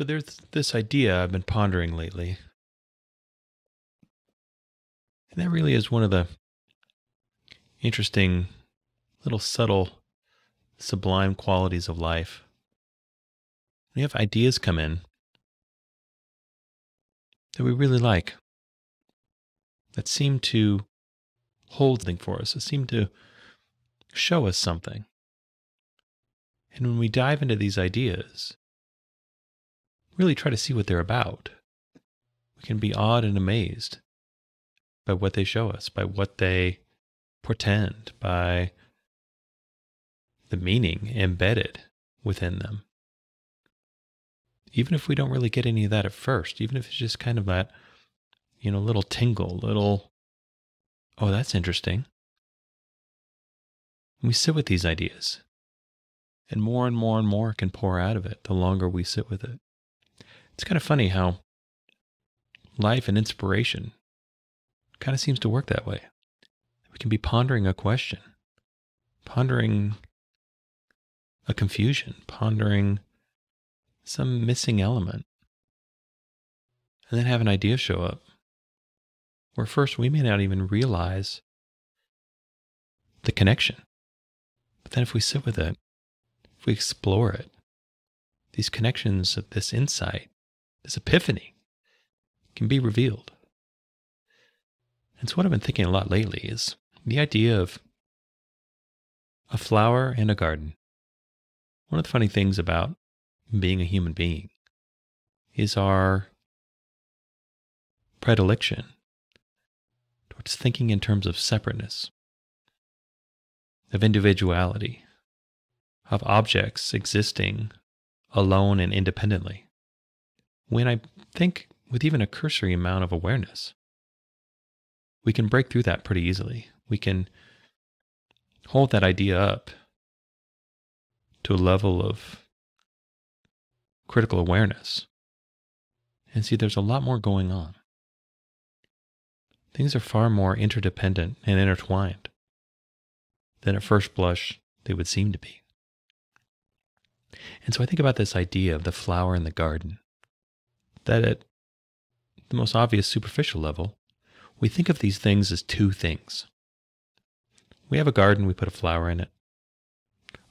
So there's this idea I've been pondering lately, and that really is one of the interesting, little subtle, sublime qualities of life. We have ideas come in that we really like, that seem to hold something for us, that seem to show us something. And when we dive into these ideas, really try to see what they're about, we can be awed and amazed by what they show us, by what they portend, by the meaning embedded within them. Even if we don't really get any of that at first, even if it's just kind of that, little tingle, oh, that's interesting. And we sit with these ideas, and more and more and more can pour out of it the longer we sit with it. It's kind of funny how life and inspiration kind of seems to work that way. We can be pondering a question, pondering a confusion, pondering some missing element, and then have an idea show up, where first we may not even realize the connection. But then if we sit with it, if we explore it, these connections of this insight, this epiphany, can be revealed. And so what I've been thinking a lot lately is the idea of a flower and a garden. One of the funny things about being a human being is our predilection towards thinking in terms of separateness, of individuality, of objects existing alone and independently. When I think with even a cursory amount of awareness, we can break through that pretty easily. We can hold that idea up to a level of critical awareness and see there's a lot more going on. Things are far more interdependent and intertwined than at first blush they would seem to be. And so I think about this idea of the flower and the garden, that at the most obvious superficial level, we think of these things as two things. We have a garden, we put a flower in it.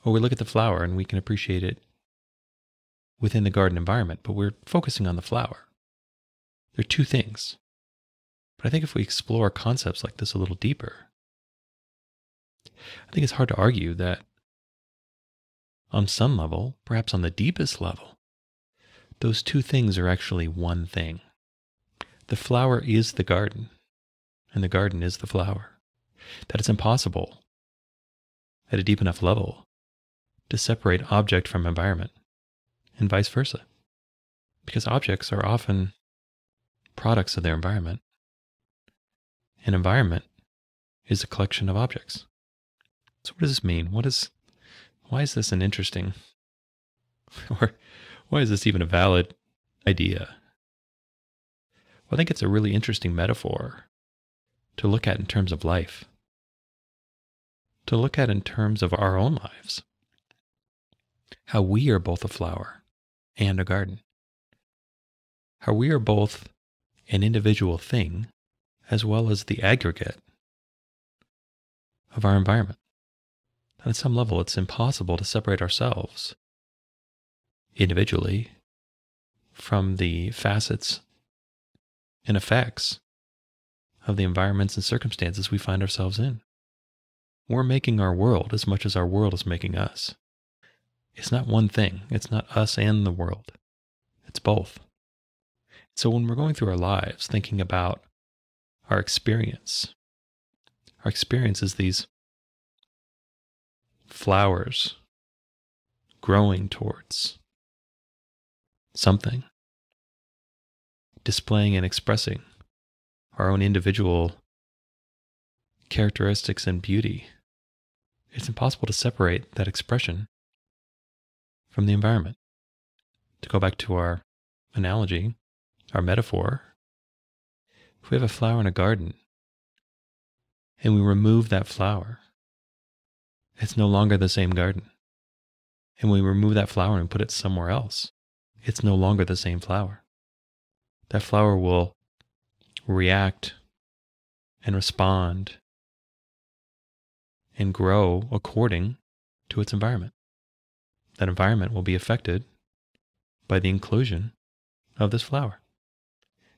Or we look at the flower and we can appreciate it within the garden environment, but we're focusing on the flower. They're two things. But I think if we explore concepts like this a little deeper, I think it's hard to argue that on some level, perhaps on the deepest level, those two things are actually one thing. The flower is the garden, and the garden is the flower. That it's impossible, at a deep enough level, to separate object from environment, and vice versa, because objects are often products of their environment. An environment is a collection of objects. So what does this mean? Why is this an interesting, or why is this even a valid idea? Well, I think it's a really interesting metaphor to look at in terms of life, to look at in terms of our own lives, how we are both a flower and a garden, how we are both an individual thing as well as the aggregate of our environment. On some level, it's impossible to separate ourselves individually from the facets and effects of the environments and circumstances we find ourselves in. We're making our world as much as our world is making us. It's not one thing. It's not us and the world. It's both. So when we're going through our lives, thinking about our experience is these flowers growing towards something, displaying and expressing our own individual characteristics and beauty. It's impossible to separate that expression from the environment. To go back to our analogy, our metaphor, if we have a flower in a garden and we remove that flower, it's no longer the same garden. And we remove that flower and put it somewhere else, it's no longer the same flower. That flower will react and respond and grow according to its environment. That environment will be affected by the inclusion of this flower.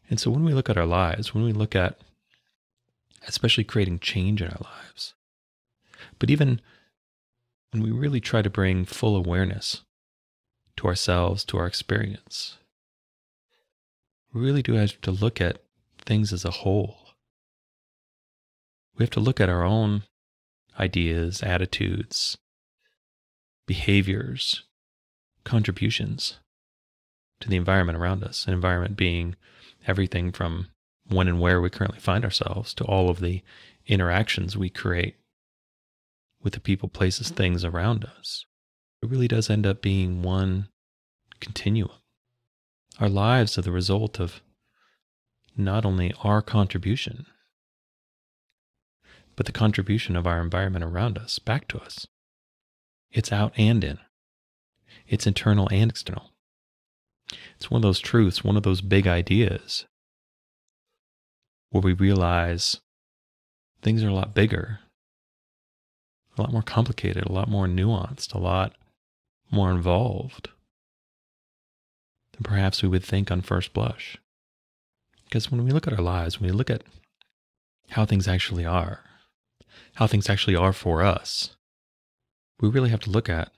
And so when we look at our lives, when we look at especially creating change in our lives, but even when we really try to bring full awareness to ourselves, to our experience, we really do have to look at things as a whole. We have to look at our own ideas, attitudes, behaviors, contributions to the environment around us. An environment being everything from when and where we currently find ourselves to all of the interactions we create with the people, places, things around us. It really does end up being one continuum. Our lives are the result of not only our contribution, but the contribution of our environment around us back to us. It's out and in. It's internal and external. It's one of those truths, one of those big ideas where we realize things are a lot bigger, a lot more complicated, a lot more nuanced, a lot more involved than perhaps we would think on first blush. Because when we look at our lives, when we look at how things actually are for us, we really have to look at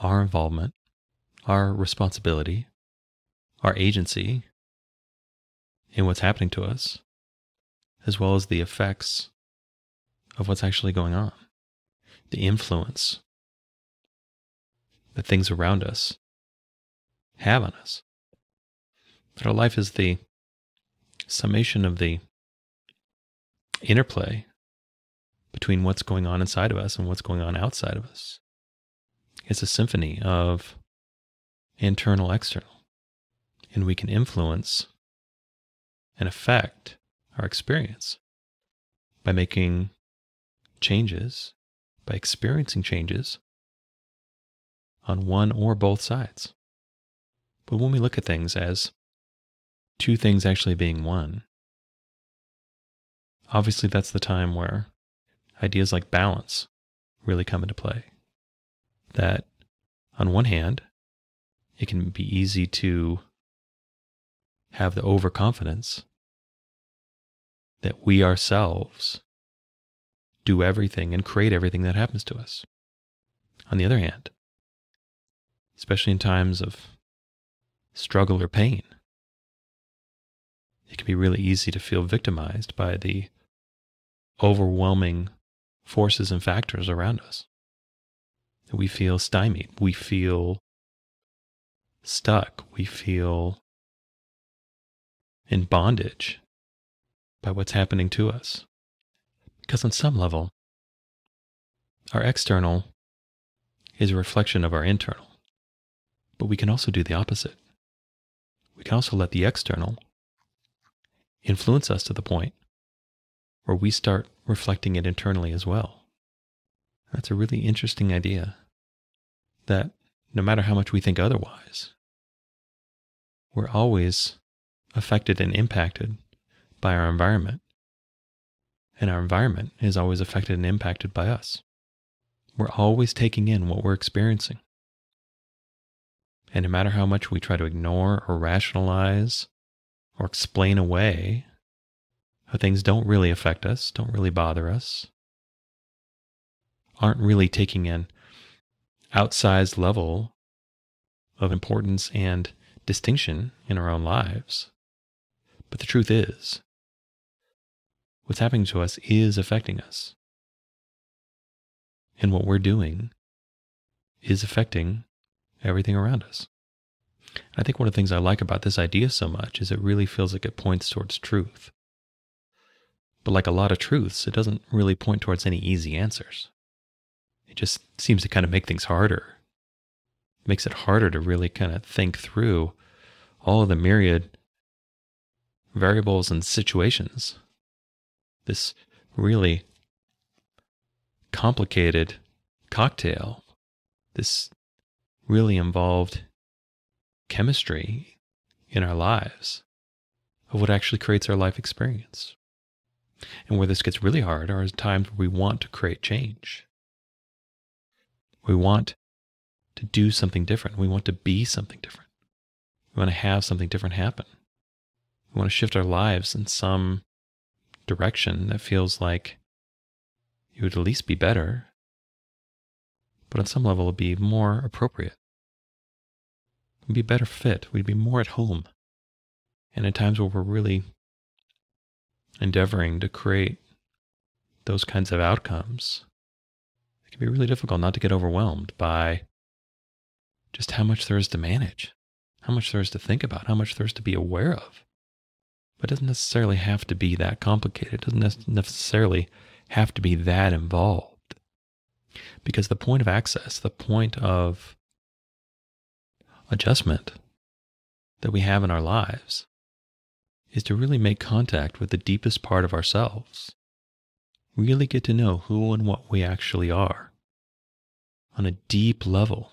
our involvement, our responsibility, our agency in what's happening to us, as well as the effects of what's actually going on, the influence that things around us have on us. That our life is the summation of the interplay between what's going on inside of us and what's going on outside of us. It's a symphony of internal, external, and we can influence and affect our experience by making changes, by experiencing changes on one or both sides. But when we look at things as two things actually being one, obviously that's the time where ideas like balance really come into play. That on one hand, it can be easy to have the overconfidence that we ourselves do everything and create everything that happens to us. On the other hand, especially in times of struggle or pain, it can be really easy to feel victimized by the overwhelming forces and factors around us. We feel stymied, we feel stuck, we feel in bondage by what's happening to us. Because on some level, our external is a reflection of our internal. But we can also do the opposite. We can also let the external influence us to the point where we start reflecting it internally as well. That's a really interesting idea, that no matter how much we think otherwise, we're always affected and impacted by our environment, and our environment is always affected and impacted by us. We're always taking in what we're experiencing, and no matter how much we try to ignore or rationalize or explain away how things don't really affect us, don't really bother us, aren't really taking an outsized level of importance and distinction in our own lives. But the truth is, what's happening to us is affecting us. And what we're doing is affecting everything around us. And I think one of the things I like about this idea so much is it really feels like it points towards truth. But like a lot of truths, it doesn't really point towards any easy answers. It just seems to kind of make things harder. It makes it harder to really kind of think through all of the myriad variables and situations. This really complicated cocktail, this really involved chemistry in our lives of what actually creates our life experience. And where this gets really hard are times where we want to create change. We want to do something different. We want to be something different. We want to have something different happen. We want to shift our lives in some direction that feels like it would at least be better, but on some level it would be more appropriate. We'd be a better fit. We'd be more at home. And at times where we're really endeavoring to create those kinds of outcomes, it can be really difficult not to get overwhelmed by just how much there is to manage, how much there is to think about, how much there is to be aware of. But it doesn't necessarily have to be that complicated. It doesn't necessarily have to be that involved. Because the point of access, the point of adjustment that we have in our lives is to really make contact with the deepest part of ourselves. Really get to know who and what we actually are on a deep level,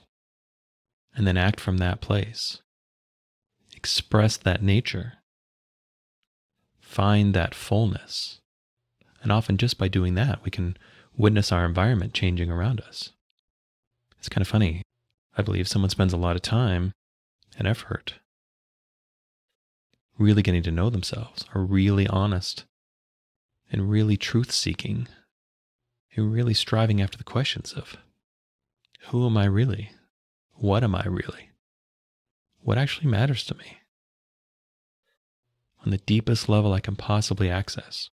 and then act from that place. Express that nature. Find that fullness. And often just by doing that, we can witness our environment changing around us. It's kind of funny. I believe someone spends a lot of time and effort really getting to know themselves, are really honest and really truth-seeking and really striving after the questions of, who am I really? What am I really? What actually matters to me? On the deepest level I can possibly access.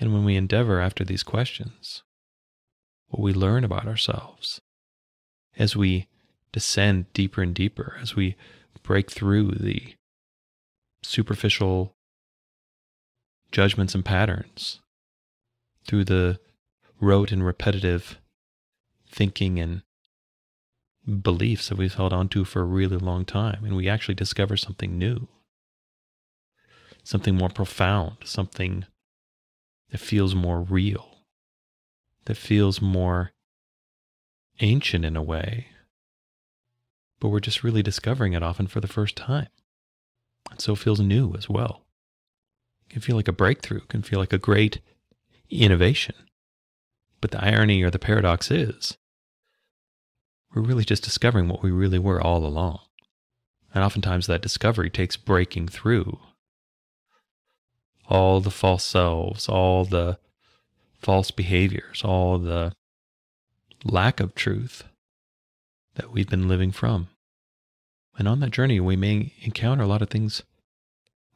And when we endeavor after these questions, what we learn about ourselves, as we descend deeper and deeper, as we break through the superficial judgments and patterns, through the rote and repetitive thinking and beliefs that we've held on to for a really long time, and we actually discover something new, something more profound, something that feels more real, that feels more ancient in a way, but we're just really discovering it often for the first time. And so it feels new as well. It can feel like a breakthrough, it can feel like a great innovation. But the irony or the paradox is, we're really just discovering what we really were all along. And oftentimes that discovery takes breaking through all the false selves, all the false behaviors, all the lack of truth that we've been living from. And on that journey, we may encounter a lot of things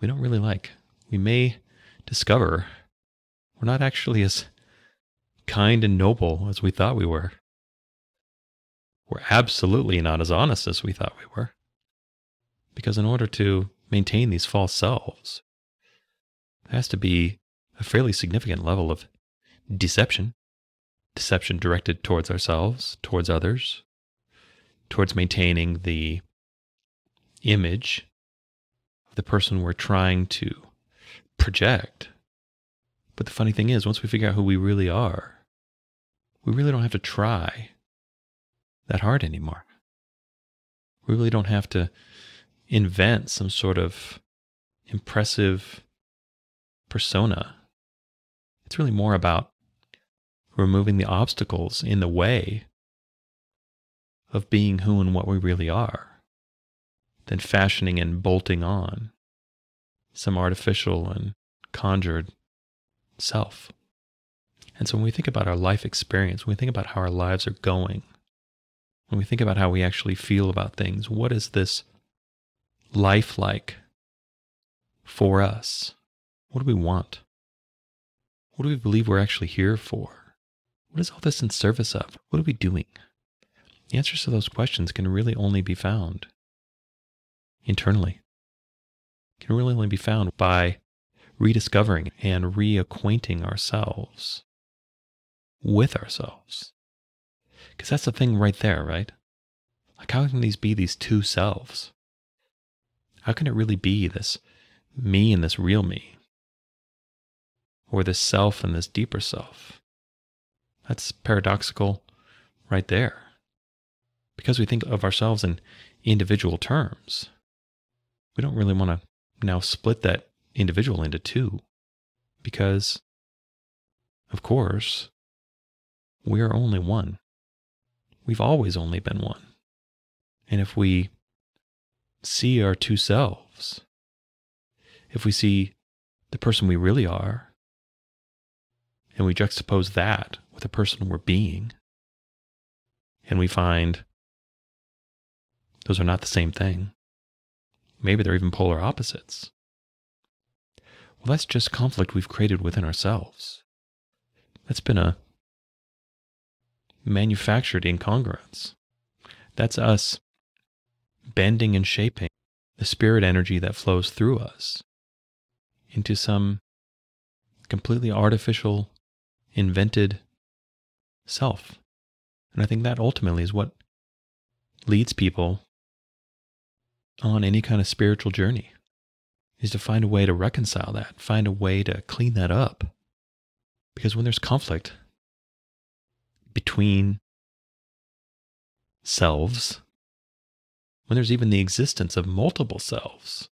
we don't really like. We may discover we're not actually as kind and noble as we thought we were. We're absolutely not as honest as we thought we were. Because in order to maintain these false selves, there has to be a fairly significant level of deception. Deception directed towards ourselves, towards others, towards maintaining the image of the person we're trying to project. But the funny thing is, once we figure out who we really are, we really don't have to try that hard anymore. We really don't have to invent some sort of impressive persona. It's really more about removing the obstacles in the way of being who and what we really are than fashioning and bolting on some artificial and conjured self. And so when we think about our life experience, when we think about how our lives are going, when we think about how we actually feel about things, what is this life like for us? What do we want? What do we believe we're actually here for? What is all this in service of? What are we doing? The answers to those questions can really only be found internally. Can really only be found by rediscovering and reacquainting ourselves with ourselves. Because that's the thing right there, right? Like, how can these be these two selves? How can it really be this me and this real me? Or this self and this deeper self? That's paradoxical right there. because we think of ourselves in individual terms. We don't really want to now split that individual into two, because, of course, we are only one. We've always only been one. And if we see our two selves, if we see the person we really are, and we juxtapose that with the person we're being, and we find those are not the same thing, maybe they're even polar opposites, well, that's just conflict we've created within ourselves. That's been a manufactured incongruence. That's us bending and shaping the spirit energy that flows through us into some completely artificial, invented self. And I think that ultimately is what leads people on any kind of spiritual journey, is to find a way to reconcile that, find a way to clean that up. Because when there's conflict between selves, when there's even the existence of multiple selves,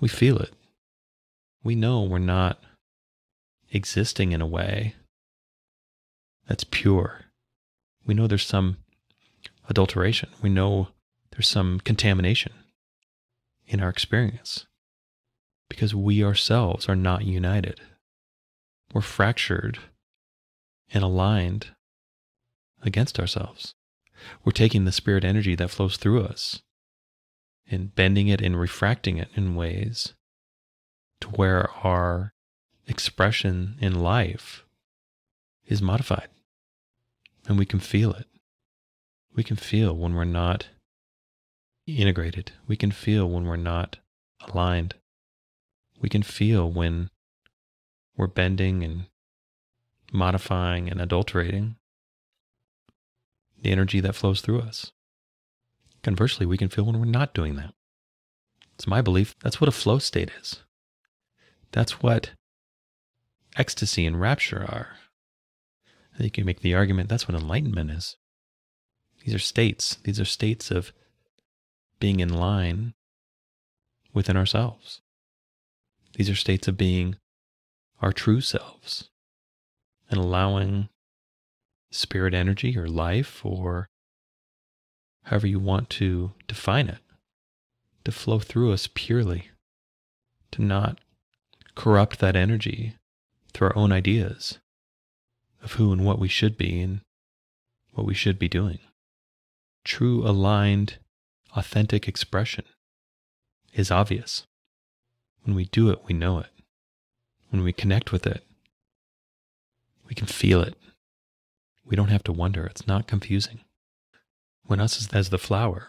we feel it. We know we're not existing in a way that's pure. We know there's some adulteration. We know there's some contamination in our experience because we ourselves are not united. We're fractured and aligned against ourselves. We're taking the spirit energy that flows through us and bending it and refracting it in ways to where our expression in life is modified. And we can feel it. We can feel when we're not integrated. We can feel when we're not aligned. We can feel when we're bending and modifying and adulterating the energy that flows through us. Conversely, we can feel when we're not doing that. It's my belief that's what a flow state is. That's what ecstasy and rapture are. I think you make the argument that's what enlightenment is. These are states. These are states of being in line within ourselves. These are states of being our true selves and allowing spirit energy or life, or however you want to define it, to flow through us purely, to not corrupt that energy through our own ideas of who and what we should be and what we should be doing. True, aligned, authentic expression is obvious. When we do it, we know it. When we connect with it, we can feel it. We don't have to wonder. It's not confusing. When us as the flower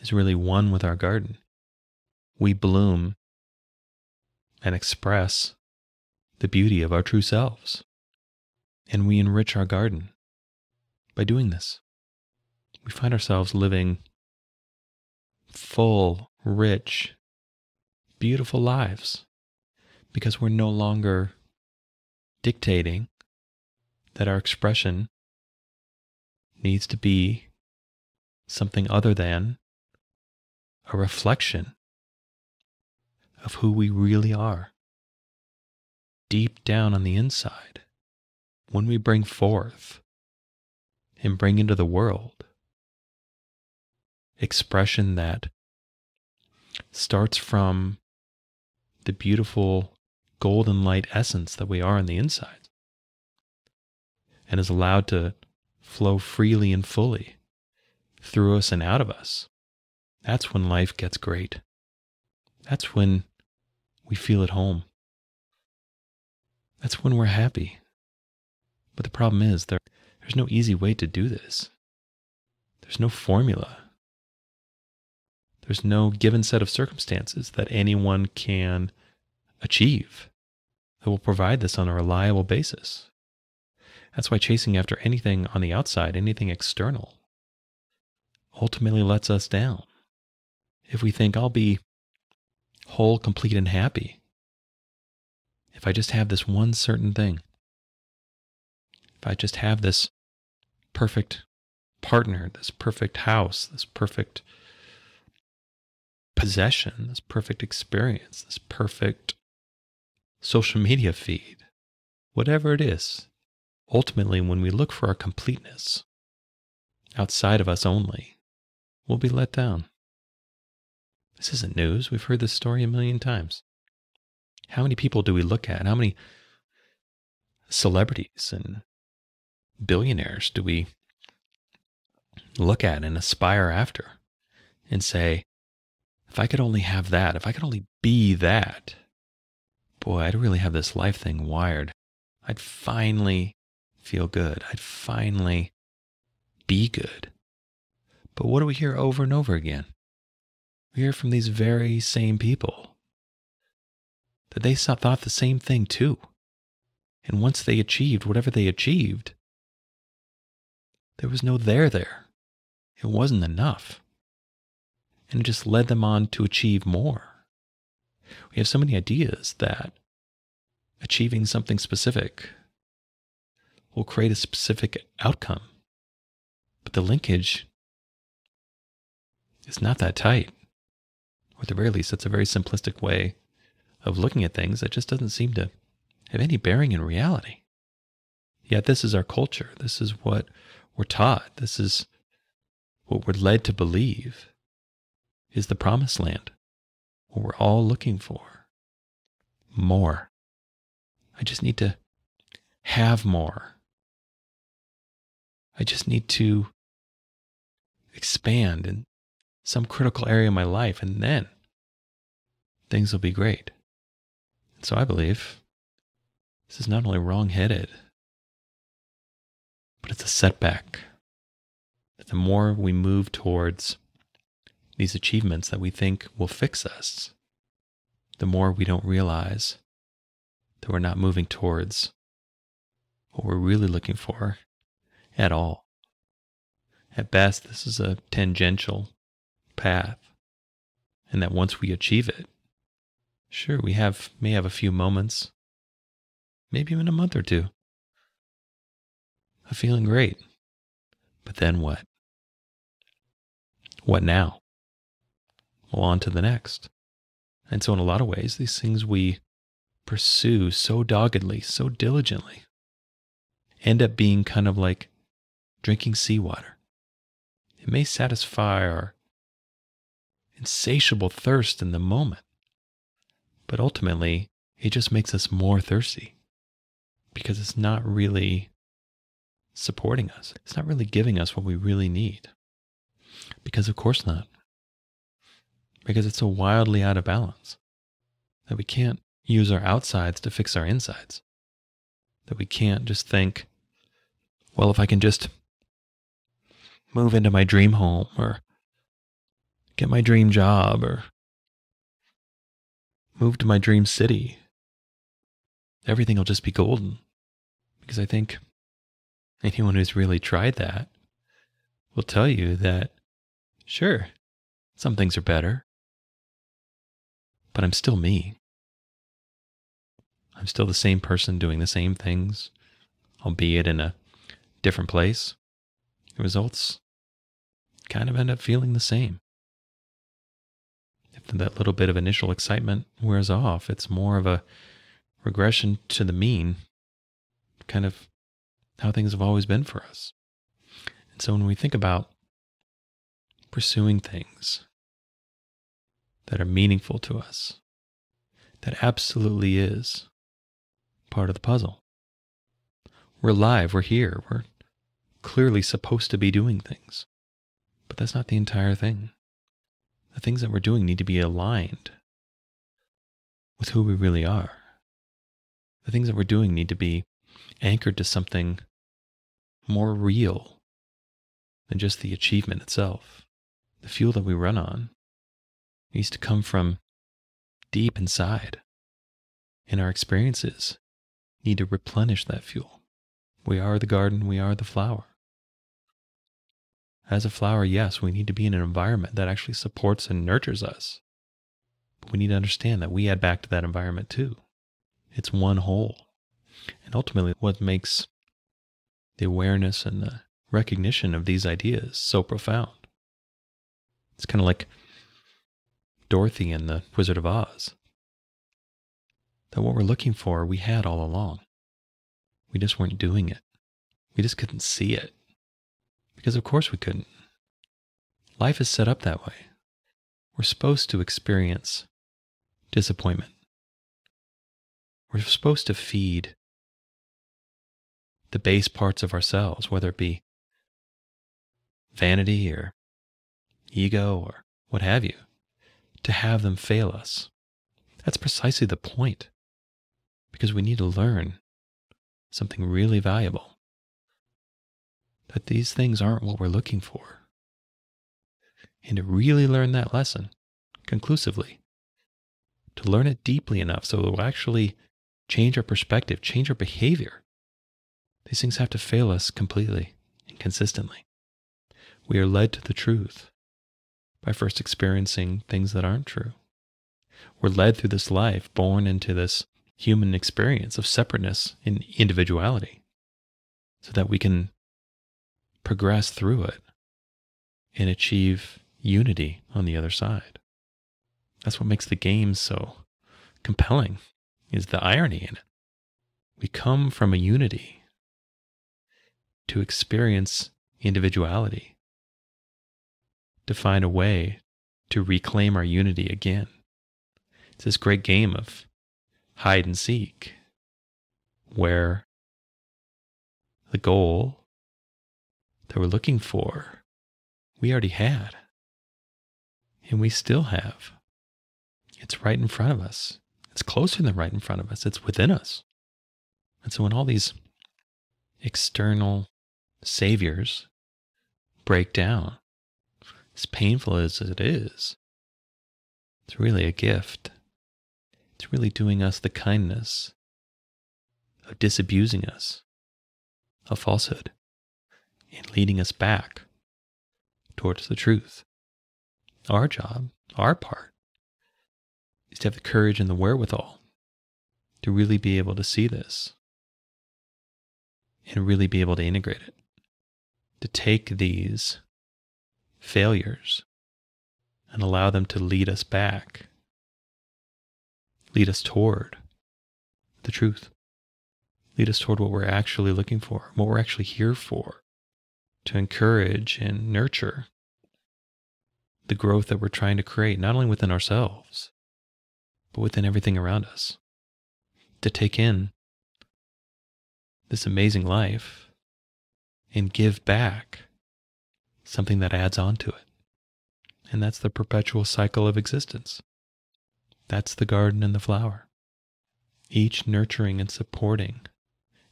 is really one with our garden, we bloom and express the beauty of our true selves. And we enrich our garden by doing this. We find ourselves living full, rich, beautiful lives because we're no longer dictating that our expression needs to be something other than a reflection of who we really are. Deep down on the inside, when we bring forth and bring into the world expression that starts from the beautiful golden light essence that we are on the inside and is allowed to flow freely and fully through us and out of us, that's when life gets great. That's when we feel at home. That's when we're happy. But the problem is there's no easy way to do this. There's no formula. There's no given set of circumstances that anyone can achieve that will provide this on a reliable basis. That's why chasing after anything on the outside, anything external, ultimately lets us down. If we think, I'll be whole, complete, and happy if I just have this one certain thing, if I just have this perfect partner, this perfect house, this perfect possession, this perfect experience, this perfect social media feed, whatever it is. Ultimately, when we look for our completeness outside of us only, we'll be let down. This isn't news. We've heard this story a million times. How many people do we look at? How many celebrities and billionaires do we look at and aspire after and say, if I could only have that, if I could only be that, boy, I'd really have this life thing wired. I'd finally feel good. I'd finally be good. But what do we hear over and over again? We hear from these very same people that they thought the same thing too. And once they achieved whatever they achieved, there was no there there. It wasn't enough. And it just led them on to achieve more. We have so many ideas that achieving something specific will create a specific outcome. But the linkage is not that tight. Or at the very least, it's a very simplistic way of looking at things that just doesn't seem to have any bearing in reality. Yet this is our culture. This is what we're taught. This is what we're led to believe is the promised land, what we're all looking for. More. I just need to have more. I just need to expand in some critical area of my life, and then things will be great. And so I believe this is not only wrong-headed, but it's a setback. The more we move towards these achievements that we think will fix us, the more we don't realize that we're not moving towards what we're really looking for at all. At best, this is a tangential path, and that once we achieve it, sure, we may have a few moments, maybe even a month or two, of feeling great. But then what? What now? Well, on to the next. And so in a lot of ways, these things we pursue so doggedly, so diligently, end up being kind of like drinking seawater. It may satisfy our insatiable thirst in the moment, but ultimately, it just makes us more thirsty because it's not really supporting us. It's not really giving us what we really need. Because of course not. Because it's so wildly out of balance that we can't use our outsides to fix our insides. That we can't just think, well, if I can just move into my dream home or get my dream job or move to my dream city, everything will just be golden. Because I think anyone who's really tried that will tell you that, sure, some things are better. But I'm still me. I'm still the same person doing the same things, albeit in a different place. The results kind of end up feeling the same. If that little bit of initial excitement wears off, it's more of a regression to the mean, kind of how things have always been for us. And so when we think about pursuing things that are meaningful to us, that absolutely is part of the puzzle. We're alive, we're here, we're clearly supposed to be doing things, but that's not the entire thing. The things that we're doing need to be aligned with who we really are. The things that we're doing need to be anchored to something more real than just the achievement itself. The fuel that we run on needs to come from deep inside, and our experiences need to replenish that fuel. We are the garden, we are the flower. As a flower, yes, we need to be in an environment that actually supports and nurtures us. But we need to understand that we add back to that environment too. It's one whole. And ultimately, what makes the awareness and the recognition of these ideas so profound. It's kind of like Dorothy in The Wizard of Oz. That what we're looking for, we had all along. We just weren't doing it. We just couldn't see it. Because of course we couldn't. Life is set up that way. We're supposed to experience disappointment. We're supposed to feed the base parts of ourselves, whether it be vanity or ego or what have you, to have them fail us. That's precisely the point, because we need to learn something really valuable, that these things aren't what we're looking for. And to really learn that lesson conclusively, to learn it deeply enough so it will actually change our perspective, change our behavior. These things have to fail us completely and consistently. We are led to the truth by first experiencing things that aren't true. We're led through this life, born into this human experience of separateness and individuality, so that we can progress through it and achieve unity on the other side. That's what makes the game so compelling, is the irony in it. We come from a unity to experience individuality, to find a way to reclaim our unity again. It's this great game of hide and seek, where the goal that we're looking for, we already had, and we still have. It's right in front of us. It's closer than right in front of us. It's within us. And so when all these external saviors break down, as painful as it is, it's really a gift. It's really doing us the kindness of disabusing us of falsehood and leading us back towards the truth. Our job, our part, is to have the courage and the wherewithal to really be able to see this and really be able to integrate it, to take these failures and allow them to lead us back, lead us toward the truth, lead us toward what we're actually looking for, what we're actually here for, to encourage and nurture the growth that we're trying to create, not only within ourselves, but within everything around us, to take in this amazing life and give back something that adds on to it. And that's the perpetual cycle of existence. That's the garden and the flower, each nurturing and supporting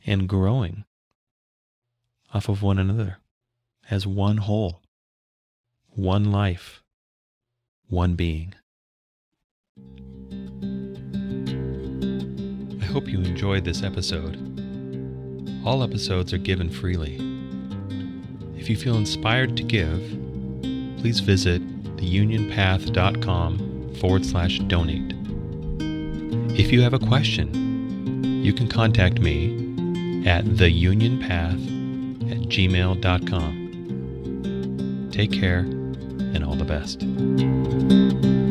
and growing off of one another as one whole, one life, one being. I hope you enjoyed this episode. All episodes are given freely. If you feel inspired to give, please visit theunionpath.com/donate. If you have a question, you can contact me at theunionpath@gmail.com. Take care and all the best.